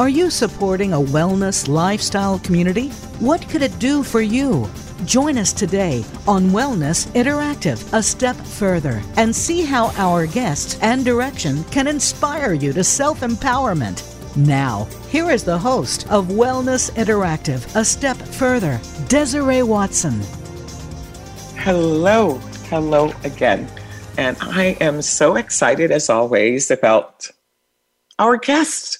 Are you supporting a wellness lifestyle community? What could it do for you? Join us today on Wellness Interactive, A Step Further, and see how our guests and direction can inspire you to self-empowerment. Now, here is the host of Wellness Interactive, A Step Further, Desiree Watson. Hello again. And I am so excited, as always, about our guest.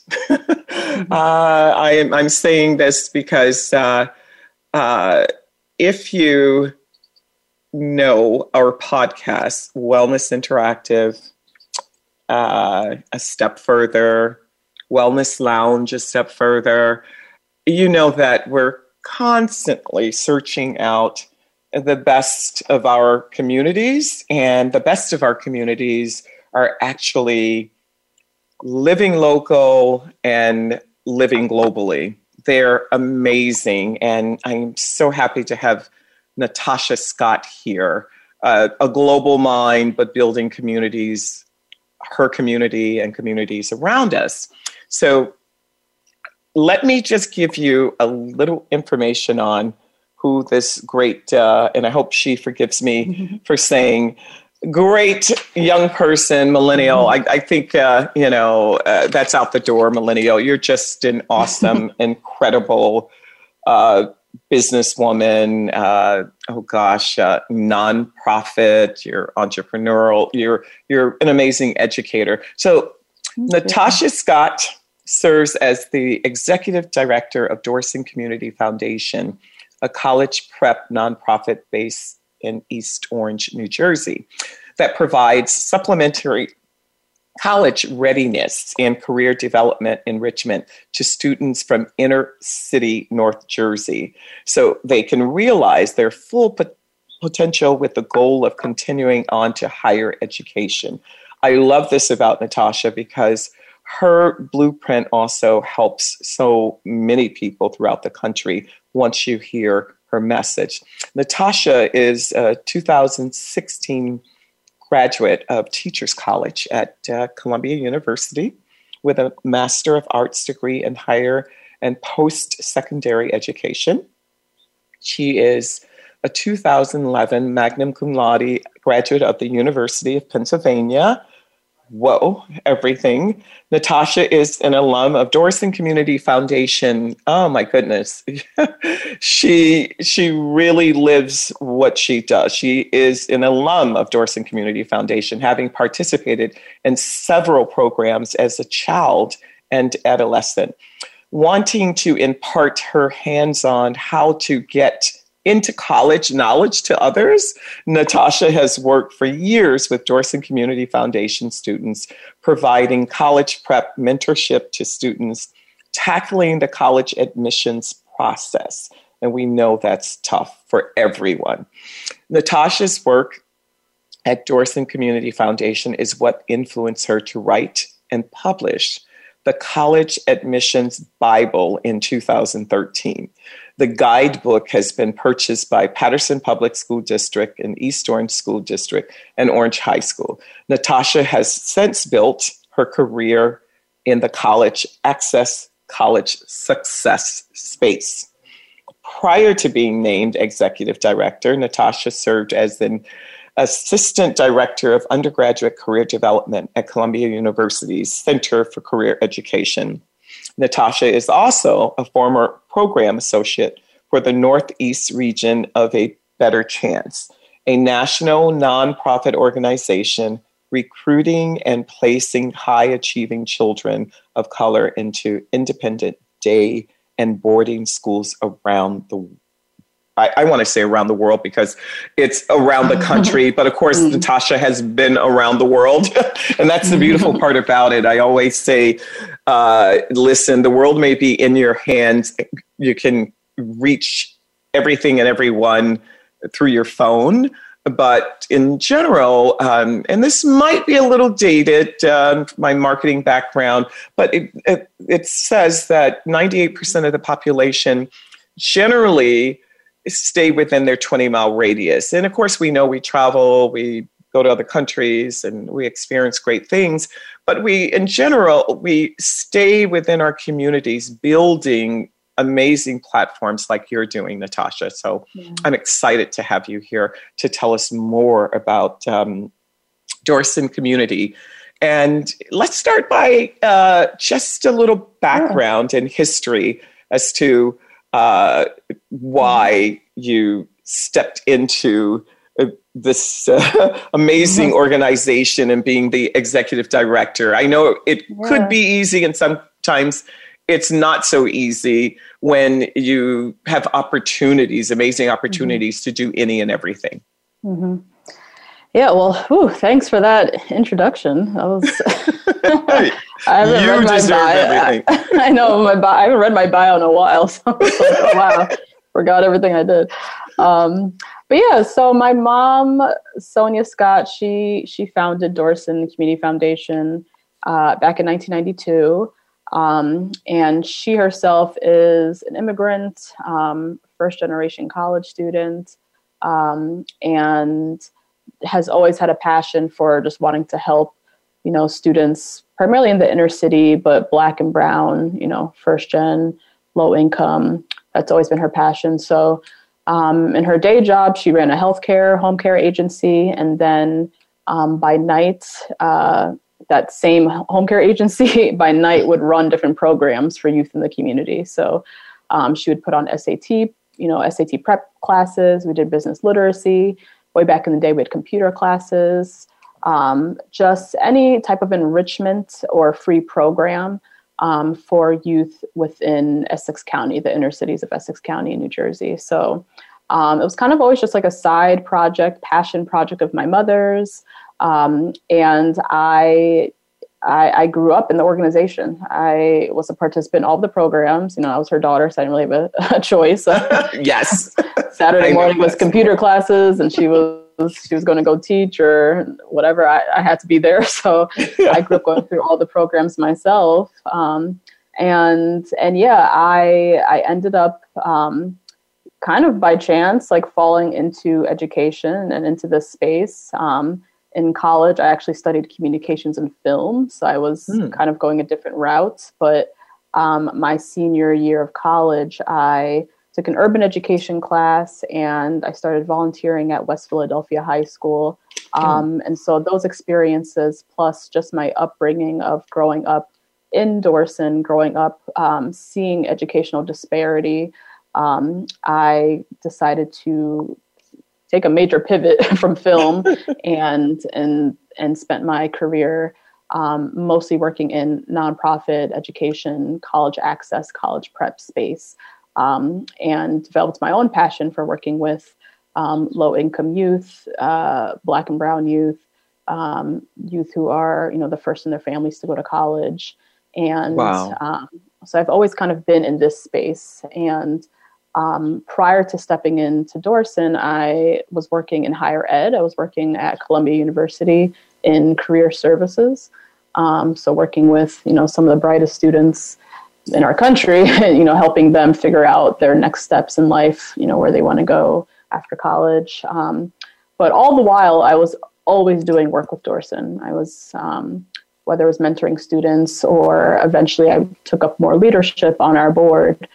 I'm saying this because if you know our podcast, Wellness Interactive, A Step Further, Wellness Lounge, A Step Further, you know that we're constantly searching out the best of our communities, and the best of our communities are actually living local and living globally. They're amazing, and I'm so happy to have Natasha Scott here, a global mind, but building communities, her community and communities around us. So let me just give you a little information on who this great, and I hope she forgives me for saying, great young person, millennial. I think, that's out the door, millennial. You're just an awesome, incredible businesswoman. Nonprofit. You're entrepreneurial. You're an amazing educator. So Natasha Scott serves as the executive director of Dorson Community Foundation, a college prep nonprofit based in East Orange, New Jersey, that provides supplementary college readiness and career development enrichment to students from inner city North Jersey, so they can realize their full potential with the goal of continuing on to higher education. I love this about Natasha because her blueprint also helps so many people throughout the country once you hear her message. Natasha is a 2016 graduate of Teachers College at Columbia University with a Master of Arts degree in higher and post-secondary education. She is a 2011 Magna Cum Laude graduate of the University of Pennsylvania. Whoa, everything. Natasha is an alum of Dorson Community Foundation. Oh my goodness. She really lives what she does. She is an alum of Dorson Community Foundation, having participated in several programs as a child and adolescent. Wanting to impart her hands-on how to get into college knowledge to others, Natasha has worked for years with Dorson Community Foundation students, providing college prep mentorship to students, tackling the college admissions process. And we know that's tough for everyone. Natasha's work at Dorson Community Foundation is what influenced her to write and publish the College Admissions Bible in 2013. The guidebook has been purchased by Patterson Public School District and East Orange School District and Orange High School. Natasha has since built her career in the college access, college success space. Prior to being named executive director, Natasha served as an Assistant Director of Undergraduate Career Development at Columbia University's Center for Career Education. Natasha is also a former program associate for the Northeast region of A Better Chance, a national nonprofit organization recruiting and placing high-achieving children of color into independent day and boarding schools around the world. I want to say around the world because it's around the country, but of course, Natasha has been around the world, and that's the beautiful part about it. I always say, listen, the world may be in your hands. You can reach everything and everyone through your phone, but in general, and this might be a little dated, my marketing background, but it says that 98% of the population generally stay within their 20-mile radius. And of course, we know we travel, we go to other countries and we experience great things. But we, in general, we stay within our communities building amazing platforms like you're doing, Natasha. So yeah. I'm excited to have you here to tell us more about Dorson Community. And let's start by just a little background and history as to why you stepped into this amazing organization and being the executive director. I know it could be easy, and sometimes it's not so easy when you have opportunities, amazing opportunities to do any and everything. Yeah, well, thanks for that introduction. I was I know my bio. I haven't read my bio in a while, so I was like, oh, wow, forgot everything I did. But yeah, so my mom, Sonia Scott, she founded Dorson Community Foundation back in 1992, and she herself is an immigrant, first generation college student, and has always had a passion for just wanting to help, you know, students primarily in the inner city, but Black and brown, you know, first gen, low income. That's always been her passion. So in her day job, she ran a healthcare, home care agency. And then by night, that same home care agency by night would run different programs for youth in the community. So she would put on SAT prep classes. We did business literacy. Way back in the day, we had computer classes, just any type of enrichment or free program for youth within Essex County, the inner cities of Essex County in New Jersey. So it was kind of always just like a side project, passion project of my mother's. And I grew up in the organization. I was a participant in all of the programs. You know, I was her daughter, so I didn't really have a choice. Yes. Saturday morning was computer classes, and she was going to go teach or whatever. I had to be there, so I grew up going through all the programs myself. And yeah, I ended up kind of by chance, like falling into education and into this space. In college, I actually studied communications and film, so I was kind of going a different route. But my senior year of college, I took an urban education class, and I started volunteering at West Philadelphia High School. And so those experiences, plus just my upbringing of growing up in Dorson, growing up seeing educational disparity, I decided to take a major pivot from film and spent my career mostly working in nonprofit education, college access, college prep space, and developed my own passion for working with low-income youth, Black and brown youth, youth who are, you know, the first in their families to go to college. And so I've always kind of been in this space. And prior to stepping into Dorson, I was working in higher ed. I was working at Columbia University in career services. So working with, you know, some of the brightest students in our country, you know, helping them figure out their next steps in life, you know, where they want to go after college. But all the while, I was always doing work with Dorson. I was, whether it was mentoring students or eventually I took up more leadership on our board.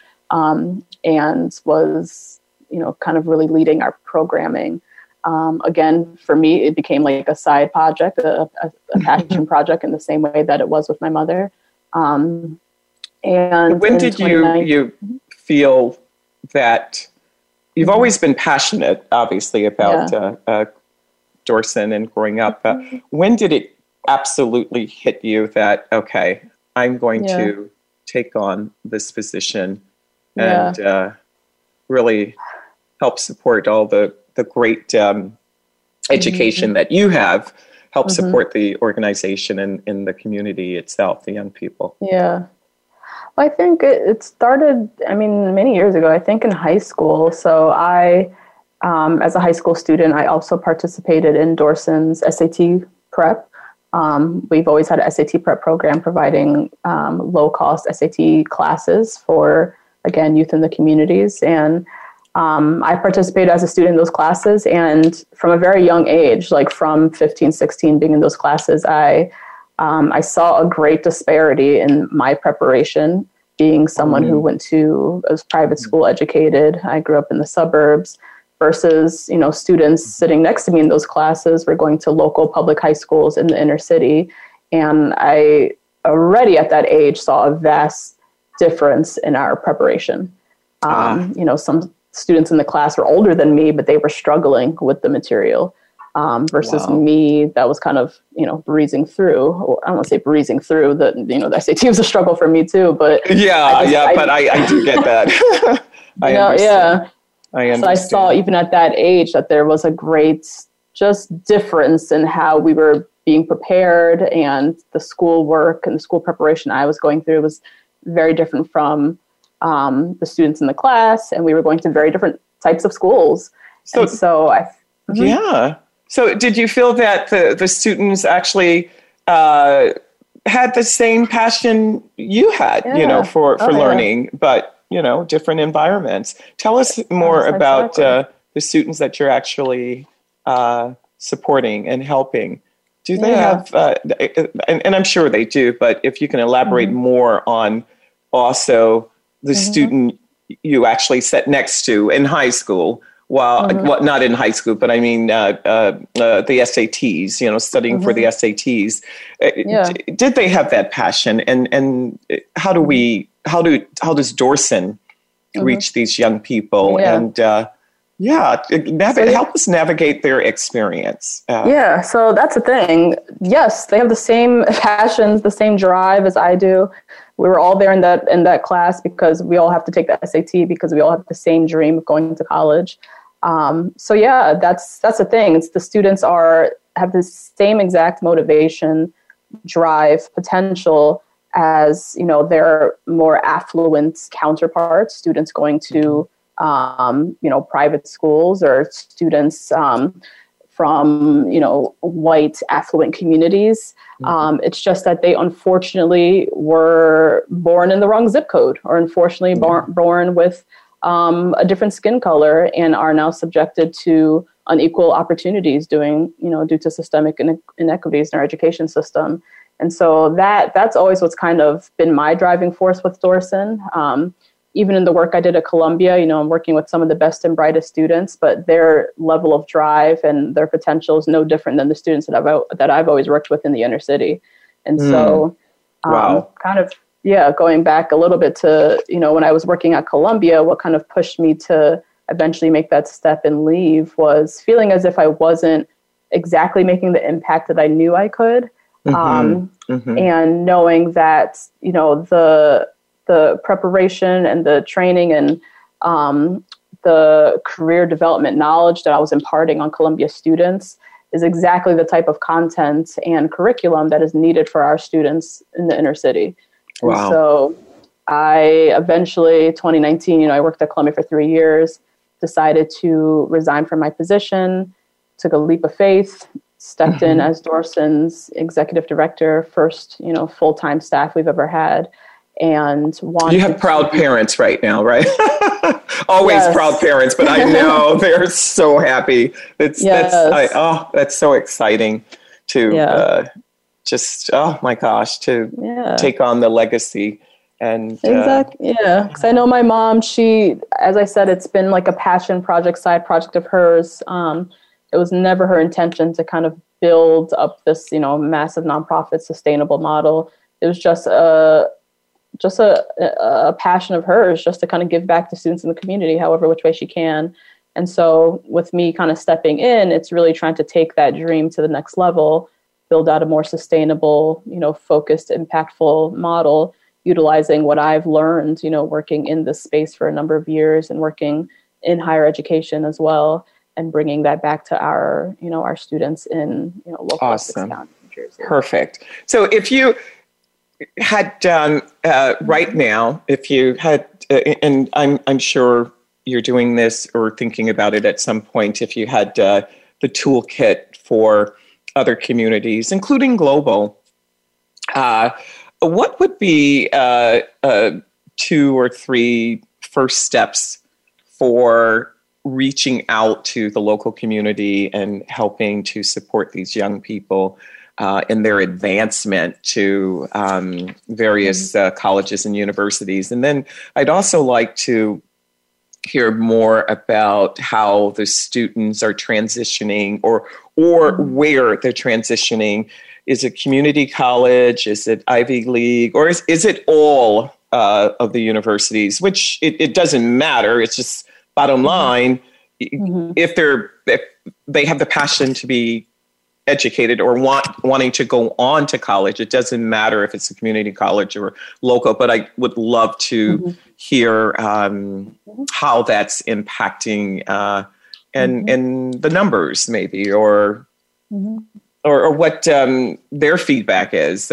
And was, you know, kind of really leading our programming. Again, for me, it became like a side project, a passion project in the same way that it was with my mother. And when did you feel that you've always been passionate, obviously, about Dorson and growing up. When did it absolutely hit you that, okay, I'm going to take on this position and really help support all the great education that you have, help support the organization and in the community itself, the young people? Yeah. Well, I think it started, I mean, many years ago, I think in high school. So I, as a high school student, I also participated in Dorson's SAT prep. We've always had an SAT prep program providing low-cost SAT classes for, again, youth in the communities. And I participated as a student in those classes, and from a very young age, like from 15, 16, being in those classes, I saw a great disparity in my preparation, being someone who went to a private school educated. I grew up in the suburbs versus, you know, students sitting next to me in those classes were going to local public high schools in the inner city. And I already at that age saw a vast difference in our preparation. You know, some students in the class were older than me, but they were struggling with the material. Versus me, that was kind of, you know, breezing through. Or I don't want to say breezing through. I say it was a struggle for me too. But I do get that. I understand. So I saw even at that age that there was a great just difference in how we were being prepared, and the school work and the school preparation I was going through was very different from the students in the class, and we were going to very different types of schools. So did you feel that the students actually had the same passion you had, for learning, but, you know, different environments? Tell us more about the students that you're actually supporting and helping. Do they have, and I'm sure they do, but if you can elaborate more on also the student you actually sat next to in high school. Well, not in high school, but I mean the SATs, you know, studying for the SATs. Did they have that passion? And how does Dorson reach these young people? Yeah. And help us navigate their experience. So that's the thing. Yes, they have the same passions, the same drive as I do. We were all there in that class because we all have to take the SAT because we all have the same dream of going to college. That's the thing. It's the students have the same exact motivation, drive, potential as, you know, their more affluent counterparts, students going to, private schools or students from, you know, white affluent communities. It's just that they unfortunately were born in the wrong zip code or unfortunately born with a different skin color and are now subjected to unequal opportunities due to systemic inequities in our education system. And so that's always what's kind of been my driving force with Dorson. Even in the work I did at Columbia, you know, I'm working with some of the best and brightest students, but their level of drive and their potential is no different than the students that I've always worked with in the inner city. And so going back a little bit to, you know, when I was working at Columbia, what kind of pushed me to eventually make that step and leave was feeling as if I wasn't exactly making the impact that I knew I could. And knowing that, you know, the preparation and the training and the career development knowledge that I was imparting on Columbia students is exactly the type of content and curriculum that is needed for our students in the inner city. Wow. And so I eventually, 2019, you know, I worked at Columbia for 3 years, decided to resign from my position, took a leap of faith, stepped in as Dorson's executive director, first, you know, full-time staff we've ever had. And you have proud parents right now, right? Always proud parents, but I know they're so happy. That's so exciting to take on the legacy. And exactly, because I know my mom. She, as I said, it's been like a passion project, side project of hers. It was never her intention to kind of build up this, you know, massive nonprofit sustainable model. It was just a passion of hers just to kind of give back to students in the community, however, which way she can. And so with me kind of stepping in, it's really trying to take that dream to the next level, build out a more sustainable, you know, focused, impactful model, utilizing what I've learned, you know, working in this space for a number of years and working in higher education as well, and bringing that back to our, you know, our students in, you know, local Essex County, New Jersey. Perfect. So if you had right now, if you had, and I'm sure you're doing this or thinking about it at some point, if you had the toolkit for other communities, including global, what would be 2 or 3 first steps for reaching out to the local community and helping to support these young people in their advancement to various colleges and universities. And then I'd also like to hear more about how the students are transitioning or where they're transitioning. Is it community college? Is it Ivy League? Or is it all of the universities? Which it doesn't matter. It's just bottom line, if they have the passion to be educated or wanting to go on to college, it doesn't matter if it's a community college or local, but I would love to hear how that's impacting and the numbers maybe or what their feedback is.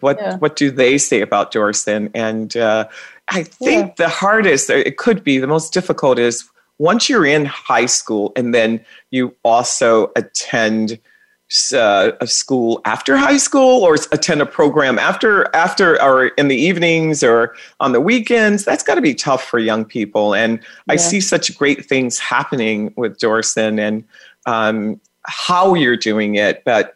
What do they say about Dorson? And I think the hardest, it could be the most difficult, is once you're in high school and then you also attend a school after high school or attend a program after or in the evenings or on the weekends. That's got to be tough for young people. And I see such great things happening with Dorson and how you're doing it, but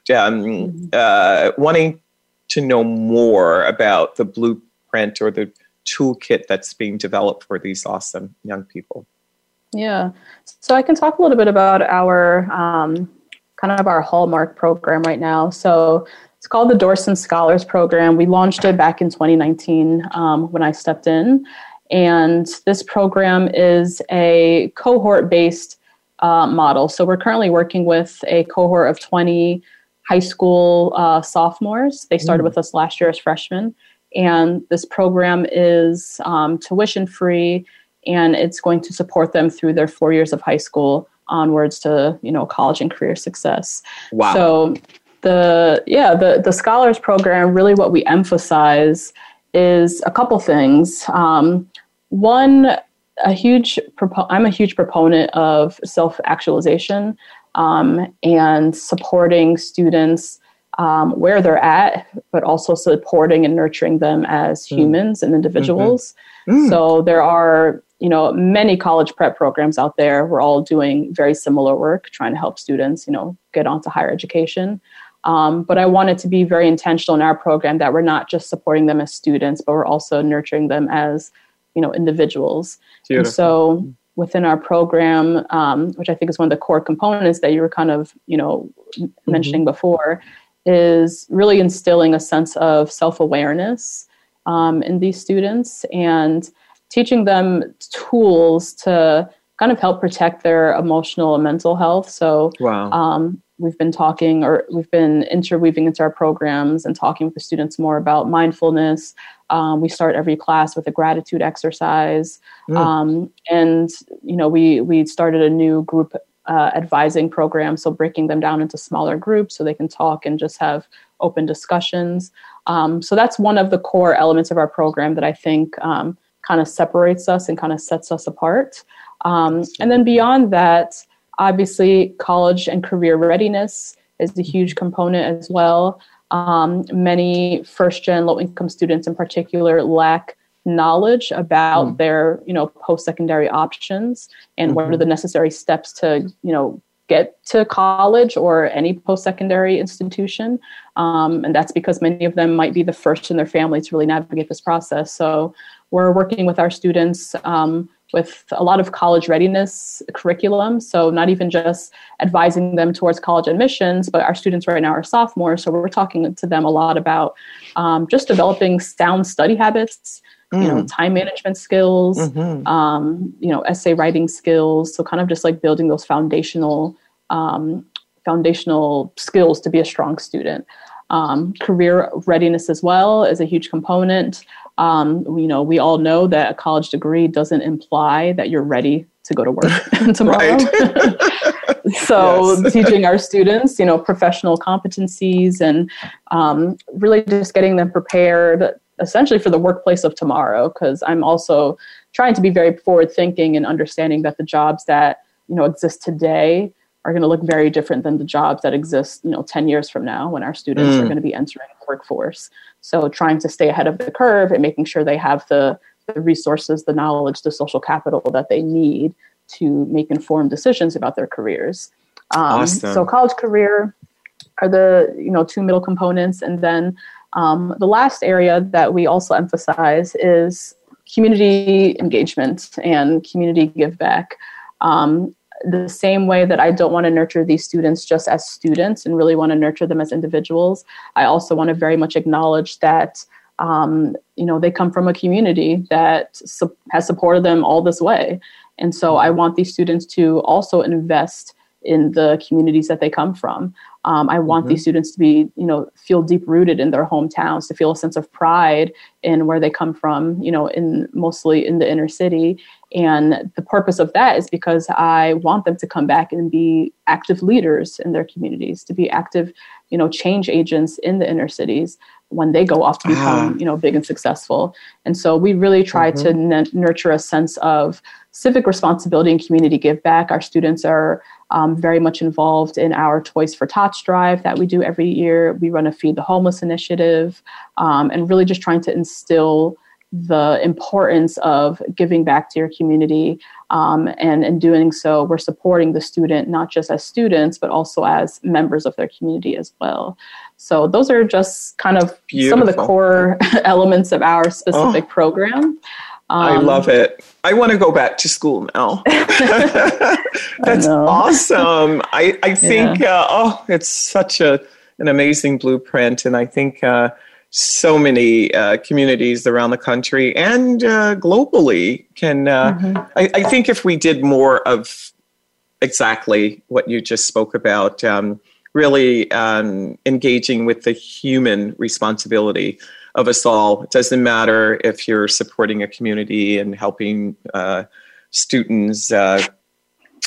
wanting to know more about the blueprint or the toolkit that's being developed for these awesome young people. Yeah. So I can talk a little bit about our kind of our hallmark program right now. So it's called the Dorson Scholars Program. We launched it back in 2019 when I stepped in. And this program is a cohort-based model. So we're currently working with a cohort of 20 high school sophomores. They started with us last year as freshmen. And this program is tuition free, and it's going to support them through their 4 years of high school onwards to, college and career success. Wow. So the Scholars Program, really what we emphasize is a couple things. One, I'm a huge proponent of self-actualization and supporting students where they're at, but also supporting and nurturing them as humans and individuals. Mm-hmm. Mm. So there are, many college prep programs out there. We're all doing very similar work, trying to help students, get onto higher education. But I wanted to be very intentional in our program that we're not just supporting them as students, but we're also nurturing them as, individuals. Beautiful. And so within our program, which I think is one of the core components that you were kind of, mentioning before, is really instilling a sense of self-awareness in these students and teaching them tools to kind of help protect their emotional and mental health. So we've been interweaving into our programs and talking with the students more about mindfulness. We start every class with a gratitude exercise. And, we started a new group advising program, so breaking them down into smaller groups so they can talk and just have open discussions. So that's one of the core elements of our program that I think kind of separates us and kind of sets us apart. And then beyond that, obviously, college and career readiness is a huge component as well. Many first-gen low-income students in particular lack knowledge about their, post-secondary options and what are the necessary steps to, get to college or any post-secondary institution. And that's because many of them might be the first in their family to really navigate this process. So we're working with our students with a lot of college readiness curriculum. So not even just advising them towards college admissions, but our students right now are sophomores. So we're talking to them a lot about just developing sound study habits, time management skills, essay writing skills. So kind of just like building those foundational skills to be a strong student. Career readiness as well is a huge component. We all know that a college degree doesn't imply that you're ready to go to work tomorrow. So teaching our students, professional competencies and really just getting them prepared essentially for the workplace of tomorrow, because I'm also trying to be very forward thinking and understanding that the jobs that, exist today are going to look very different than the jobs that exist, 10 years from now when our students are going to be entering the workforce. So trying to stay ahead of the curve and making sure they have the resources, the knowledge, the social capital that they need to make informed decisions about their careers. Awesome. So college career are the, two middle components. And then the last area that we also emphasize is community engagement and community give back. The same way that I don't want to nurture these students just as students and really want to nurture them as individuals, I also want to very much acknowledge that, they come from a community that has supported them all this way. And so I want these students to also invest in the communities that they come from. I want these students to be, feel deep rooted in their hometowns, to feel a sense of pride in where they come from, mostly in the inner city. And the purpose of that is because I want them to come back and be active leaders in their communities, to be active, change agents in the inner cities when they go off to become, big and successful. And so we really try to nurture a sense of civic responsibility and community give back. Our students are very much involved in our Toys for Tots drive that we do every year. We run a Feed the Homeless initiative, and really just trying to instill the importance of giving back to your community. And in doing so, we're supporting the student, not just as students, but also as members of their community as well. So those are just kind of some of the core elements of our specific program. I love it. I want to go back to school now. That's awesome. I think, it's such an amazing blueprint. And I think so many communities around the country and globally can, I think if we did more of exactly what you just spoke about, really engaging with the human responsibility of us all. It doesn't matter if you're supporting a community and helping students, make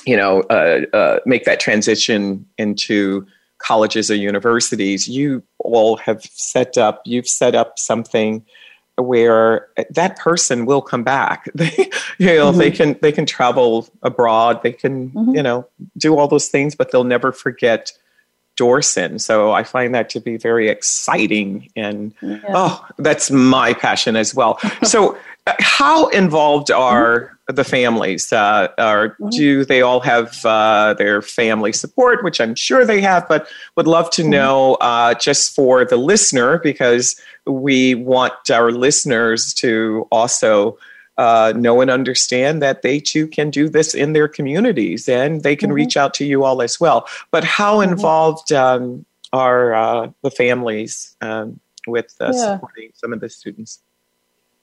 that transition into colleges or universities. You all have set up something where that person will come back. They can travel abroad. They can, do all those things, but they'll never forget Dorson. So I find that to be very exciting, and that's my passion as well. So how involved are the families? Do they all have their family support, which I'm sure they have, but would love to know just for the listener, because we want our listeners to also know and understand that they too can do this in their communities, and they can reach out to you all as well. But how involved are the families with supporting some of the students?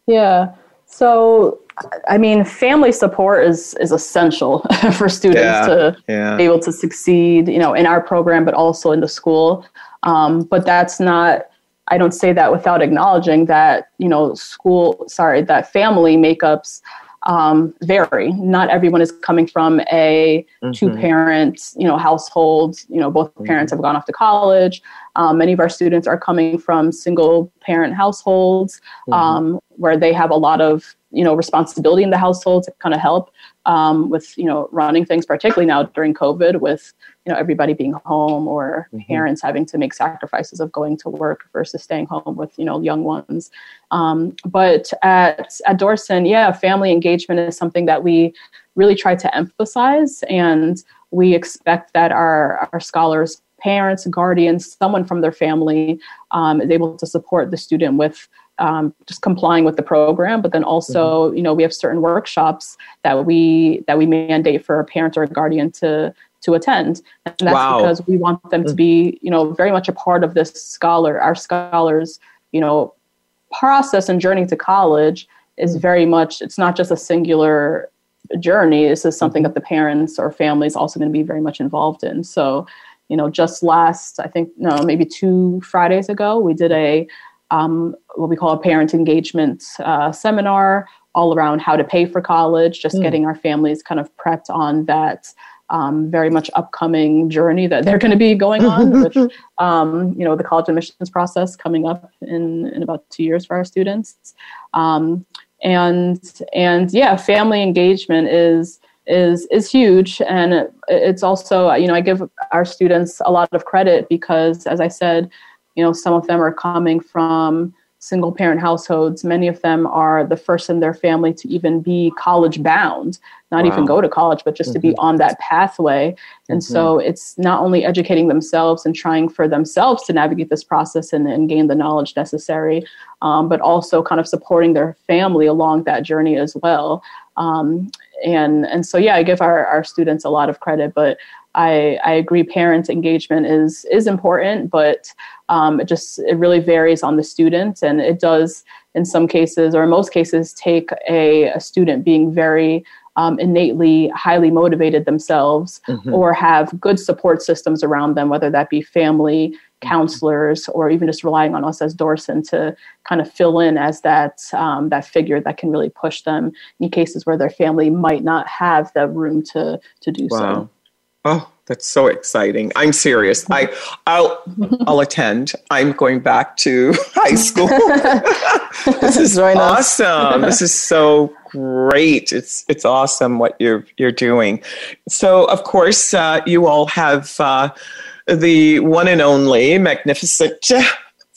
Yeah. So, I mean, family support is essential for students to be able to succeed, in our program, but also in the school. But that's not, I don't say that without acknowledging that, that family makeups vary. Not everyone is coming from a two-parent, household. Both parents have gone off to college. Many of our students are coming from single-parent households where they have a lot of, responsibility in the household to kind of help with, running things, particularly now during COVID with, everybody being home or parents having to make sacrifices of going to work versus staying home with, young ones. But at Dorson, family engagement is something that we really try to emphasize. And we expect that our scholars, parents, guardians, someone from their family is able to support the student with just complying with the program, but then also, we have certain workshops that we mandate for a parent or a guardian to attend. And that's because we want them to be, very much a part of this our scholars, process and journey to college is very much, it's not just a singular journey. This is something that the parents or families also going to be very much involved in. So, just maybe 2 Fridays ago, we did a what we call a parent engagement seminar all around how to pay for college, just getting our families kind of prepped on that very much upcoming journey that they're going to be going on with, the college admissions process coming up in about 2 years for our students. Family engagement is huge. And it's also, I give our students a lot of credit because, as I said, some of them are coming from single parent households. Many of them are the first in their family to even be college bound, not even go to college, but just to be on that pathway. And so it's not only educating themselves and trying for themselves to navigate this process and gain the knowledge necessary, but also kind of supporting their family along that journey as well. And so, yeah, I give our students a lot of credit, but I agree parent engagement is important, but it really varies on the student. And it does, in some cases or in most cases, take a student being very innately highly motivated themselves or have good support systems around them, whether that be family, counselors, or even just relying on us as Dorson to kind of fill in as that figure that can really push them in cases where their family might not have the room to do so. Oh, that's so exciting. I'm serious. I'll attend. I'm going back to high school. This is awesome. This is so great. It's awesome what you're doing. So, of course, you all have the one and only magnificent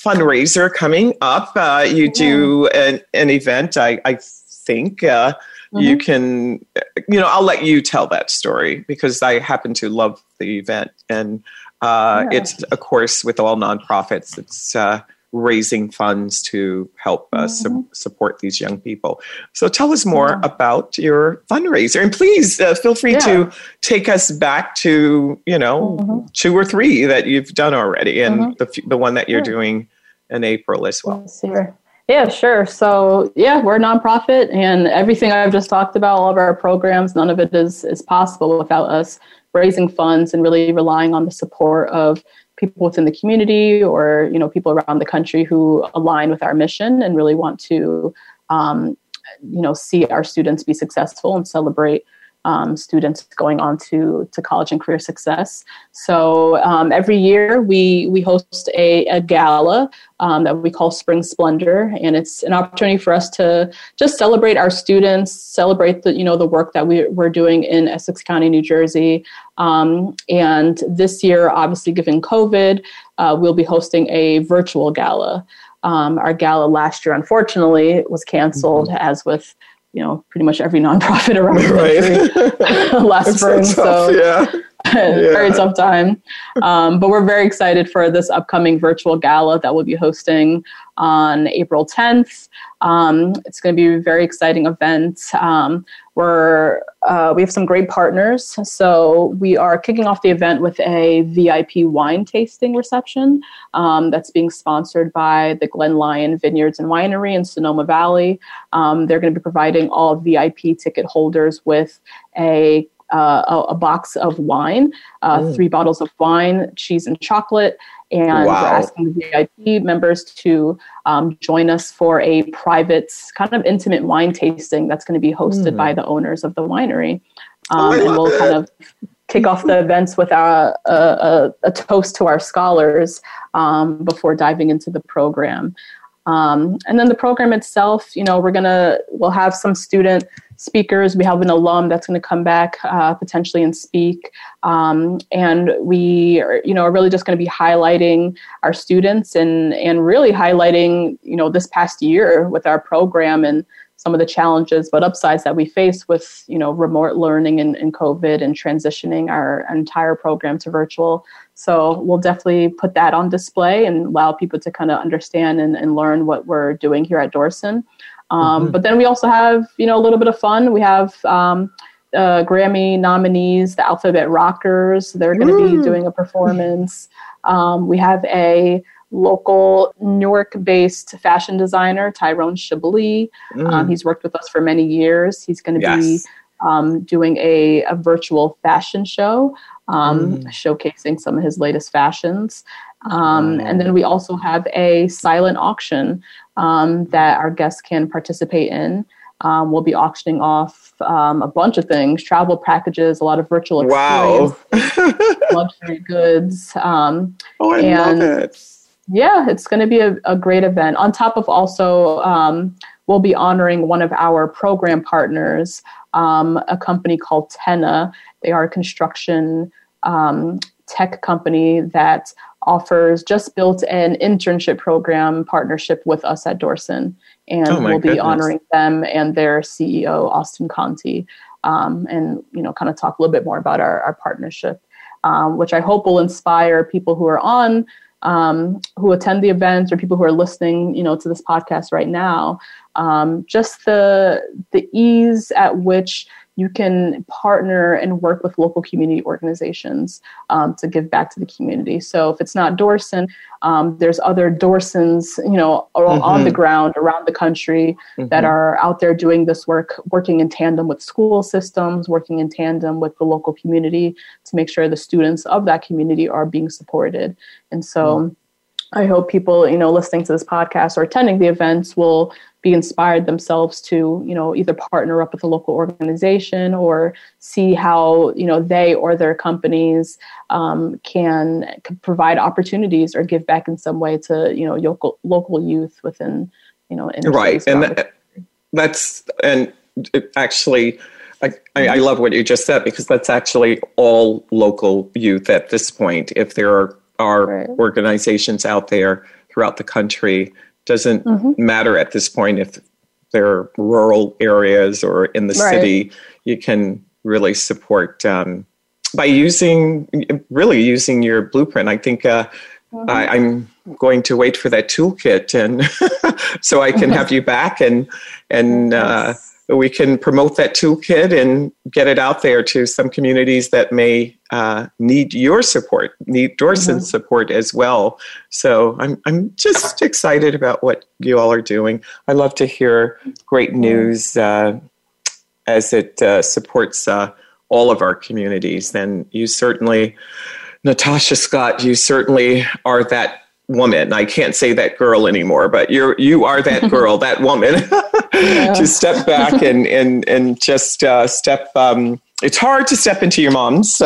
fundraiser coming up. You do an event, I think, you can, I'll let you tell that story because I happen to love the event. And it's, of course, with all nonprofits, it's raising funds to help support these young people. So tell us more about your fundraiser. And please feel free to take us back to, 2 or 3 that you've done already and the one that you're doing in April as well. Sure. Yeah, sure. So, we're a nonprofit, and everything I've just talked about, all of our programs, none of it is possible without us raising funds and really relying on the support of people within the community or, people around the country who align with our mission and really want to, see our students be successful and celebrate students going on to college and career success. So every year we host a gala that we call Spring Splendor, and it's an opportunity for us to just celebrate our students, celebrate the work that we're doing in Essex County, New Jersey. And this year, obviously, given COVID, we'll be hosting a virtual gala. Our gala last year, unfortunately, was canceled, as with pretty much every nonprofit around the country last spring. So very tough time. But we're very excited for this upcoming virtual gala that we'll be hosting on April 10th. It's going to be a very exciting event. We have some great partners. So we are kicking off the event with a VIP wine tasting reception that's being sponsored by the Glen Lyon Vineyards and Winery in Sonoma Valley. They're going to be providing all VIP ticket holders with a box of wine, 3 bottles of wine, cheese, and chocolate. And we're asking the VIP members to join us for a private, kind of intimate wine tasting that's going to be hosted by the owners of the winery. And we'll kind of kick off the events with a toast to our scholars before diving into the program. And then the program itself, we'll have some student speakers. We have an alum that's going to come back potentially and speak. And we are, are really just going to be highlighting our students and really highlighting, this past year with our program and some of the challenges but upsides that we face with, remote learning and COVID and transitioning our entire program to virtual. So we'll definitely put that on display and allow people to kind of understand and learn what we're doing here at Dorson. But then we also have, a little bit of fun. We have Grammy nominees, the Alphabet Rockers. They're going to be doing a performance. We have a local Newark-based fashion designer, Tyrone Chablis. He's worked with us for many years. He's going to be doing a virtual fashion show, showcasing some of his latest fashions. And then we also have a silent auction that our guests can participate in. We'll be auctioning off a bunch of things, travel packages, a lot of virtual experience, luxury goods. Love it. Yeah, it's going to be a great event. On top of also, we'll be honoring one of our program partners, a company called Tenna. They are a construction tech company that offers just built an internship program partnership with us at Dorson, and we'll be honoring them and their CEO, Austin Conti, and kind of talk a little bit more about our partnership, which I hope will inspire people who are on, who attend the event, or people who are listening, to this podcast right now, just the ease at which you can partner and work with local community organizations to give back to the community. So if it's not Dorson, there's other Dorsons, on the ground around the country that are out there doing this work, working in tandem with school systems, working in tandem with the local community to make sure the students of that community are being supported. And so I hope people, listening to this podcast or attending the events will be inspired themselves to, either partner up with a local organization or see how, they or their companies can provide opportunities or give back in some way to, local youth within, right. And actually, I love what you just said, because that's actually all local youth at this point. If there are organizations out there throughout the country, doesn't matter at this point if they're rural areas or in the city, you can really support by using your blueprint. I think I'm going to wait for that toolkit, and so I can have you back and we can promote that toolkit and get it out there to some communities that may need your support, need Dorson's support as well. So I'm just excited about what you all are doing. I love to hear great news as it supports all of our communities. And you certainly, Natasha Scott, you certainly are that woman. I can't say that girl anymore, but you are that girl, that woman. To step back and just step. It's hard to step into your mom's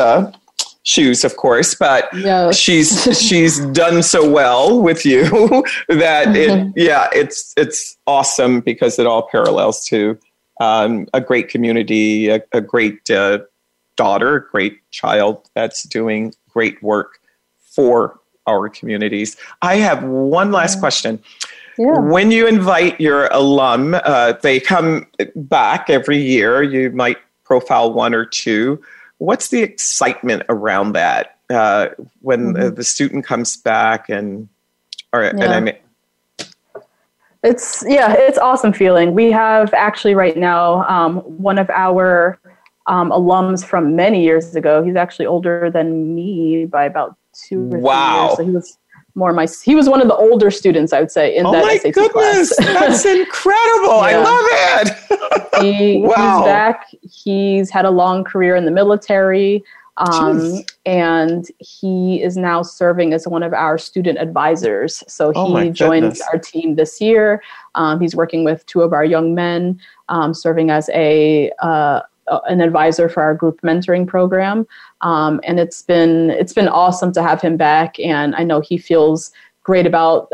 shoes, of course, but she's done so well with you that it's awesome, because it all parallels to a great community, a great daughter, a great child that's doing great work for our communities. I have one last question. Yeah. When you invite your alum, they come back every year. You might profile one or two. What's the excitement around that when the student comes back? It's awesome feeling. We have actually right now one of our alums from many years ago. He's actually older than me by about 2 or 3 years. So he was one of the older students, I would say, in that SAT class. Oh my goodness, that's incredible. I love it. He's back. He's had a long career in the military, and he is now serving as one of our student advisors. So he joined our team this year. He's working with 2 of our young men, serving as an advisor for our group mentoring program. And it's been awesome to have him back. And I know he feels great about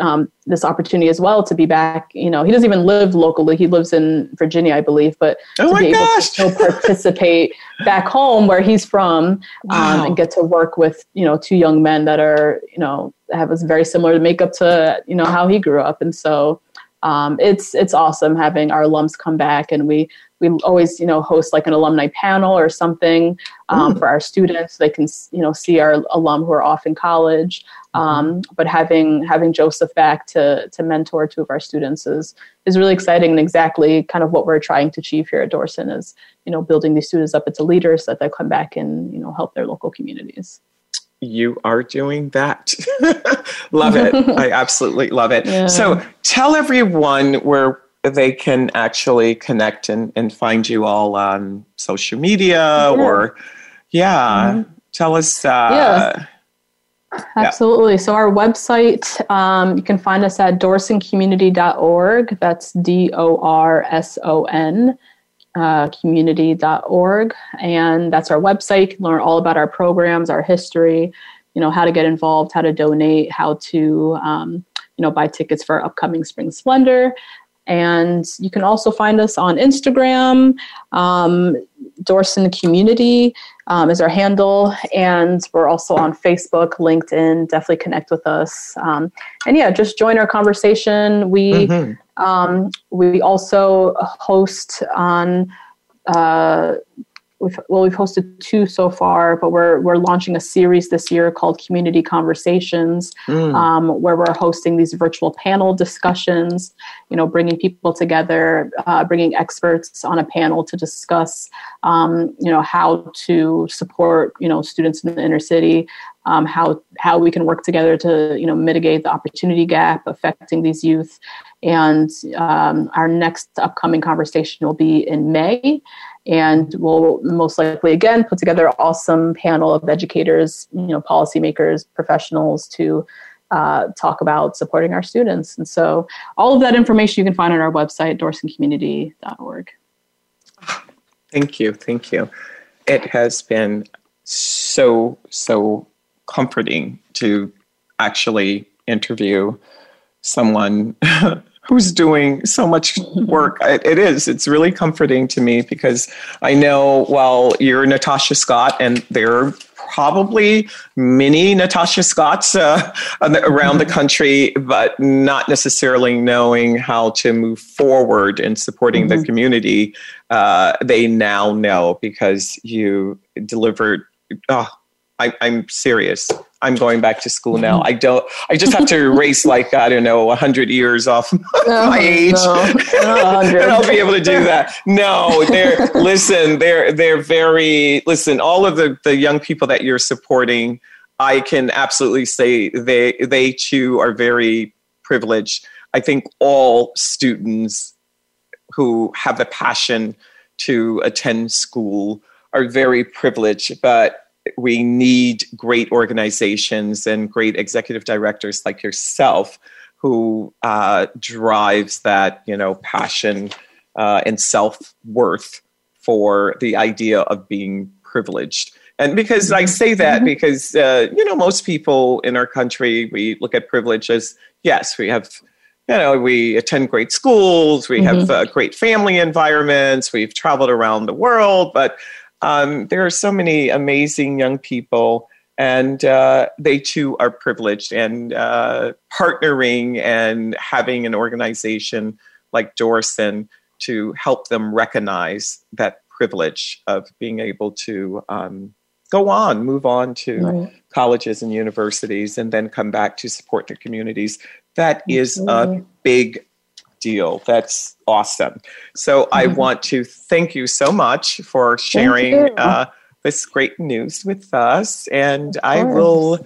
this opportunity as well to be back. He doesn't even live locally. He lives in Virginia, I believe, but able to still participate back home where he's from and get to work with, 2 young men that are, have a very similar makeup to, how he grew up. And so it's awesome having our alums come back, and we always, host like an alumni panel or something for our students. They can, see our alum who are off in college. But having Joseph back to mentor 2 of our students is really exciting, and exactly kind of what we're trying to achieve here at Dorson is, building these students up into leaders so that they come back and, help their local communities. You are doing that. Love it. I absolutely love it. Yeah. So tell everyone where they can actually connect and find you all on social media Tell us. Absolutely. Yeah. So our website, you can find us at dorsoncommunity.org. That's DORSON. Community.org. And that's our website. You can learn all about our programs, our history, how to get involved, how to donate, how to, buy tickets for our upcoming Spring Splendor. And you can also find us on Instagram. Dorson Community is our handle, and we're also on Facebook, LinkedIn. Definitely connect with us, and yeah, just join our conversation. We also host on. We've hosted two so far, but we're launching a series this year called Community Conversations, where we're hosting these virtual panel discussions, bringing people together, bringing experts on a panel to discuss, how to support, students in the inner city, how we can work together to, mitigate the opportunity gap affecting these youth. And our next upcoming conversation will be in May. And we'll most likely, again, put together an awesome panel of educators, policymakers, professionals to talk about supporting our students. And so all of that information you can find on our website, dorsoncommunity.org. Thank you. Thank you. It has been so comforting to actually interview someone who's doing so much work. It's really comforting to me because I know while you're Natasha Scott, and there are probably many Natasha Scotts around the country, but not necessarily knowing how to move forward in supporting the community, they now know because you delivered. I'm serious. I'm going back to school now. I just have to erase 100 years off my age. And I'll be able to do that. No, all of the young people that you're supporting, I can absolutely say they too are very privileged. I think all students who have the passion to attend school are very privileged, but we need great organizations and great executive directors like yourself who drives that, passion and self-worth for the idea of being privileged. And because I say that because, most people in our country, we look at privilege as, yes, we have, we attend great schools, we have great family environments, we've traveled around the world, but there are so many amazing young people, and they too are privileged. And partnering and having an organization like Dorson to help them recognize that privilege of being able to move on to colleges and universities, and then come back to support their communities. That is a big deal. That's awesome. So I want to thank you so much for sharing this great news with us. And I'm going to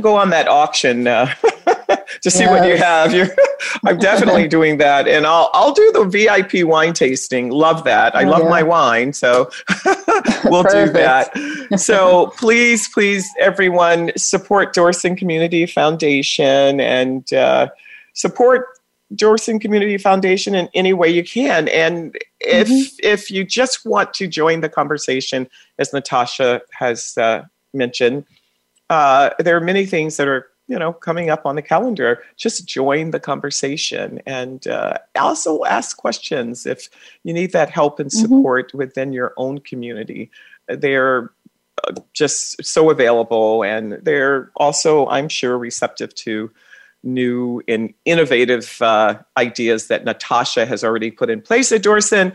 go on that auction to see what you have. I'm definitely doing that. And I'll do the VIP wine tasting. Love that. I love my wine. So we'll do that. So please, everyone, support Dorson Community Foundation and, support Dorson Community Foundation in any way you can. And if you just want to join the conversation, as Natasha has mentioned, there are many things that are, coming up on the calendar. Just join the conversation and also ask questions if you need that help and support within your own community. They're just so available, and they're also, I'm sure, receptive to new and innovative ideas that Natasha has already put in place at Dorson.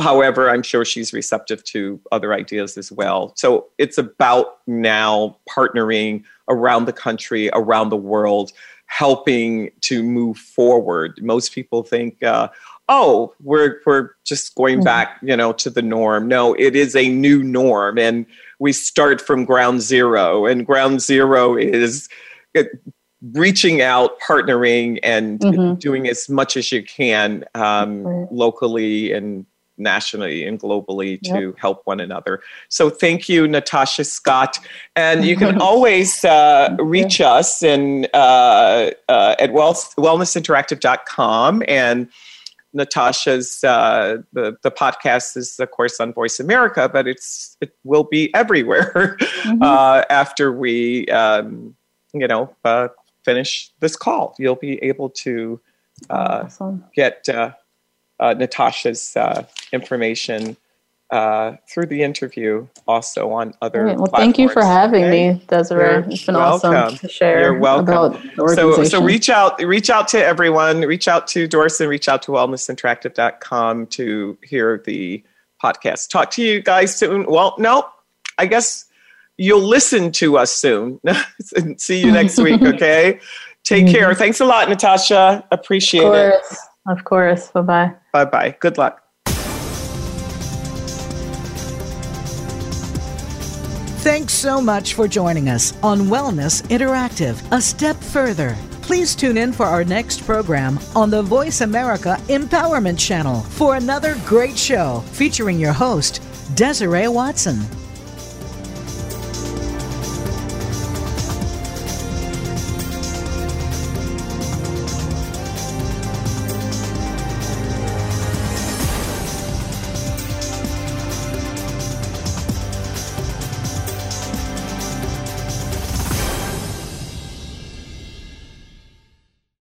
However, I'm sure she's receptive to other ideas as well. So it's about now partnering around the country, around the world, helping to move forward. Most people think, we're just going back, to the norm. No, it is a new norm, and we start from ground zero. And ground zero is reaching out, partnering, and doing as much as you can locally and nationally and globally to help one another. So thank you, Natasha Scott. And you can always reach us at wellnessinteractive.com. And Natasha's the podcast is, of course, on Voice America, but it will be everywhere after we, finish this call. You'll be able to get Natasha's information through the interview also on other platforms. Well, thank you for having me, Desiree. It's been awesome to share. You're welcome. About the organization. So reach out to everyone. Reach out to Dorson. Reach out to wellnessinteractive.com to hear the podcast. Talk to you guys soon. Well, no, I guess you'll listen to us soon. See you next week, okay? Take care. Thanks a lot, Natasha. Appreciate it. Of course. Bye-bye. Bye-bye. Good luck. Thanks so much for joining us on Wellness Interactive, A Step Further. Please tune in for our next program on the Voice America Empowerment Channel for another great show featuring your host, Desiree Watson.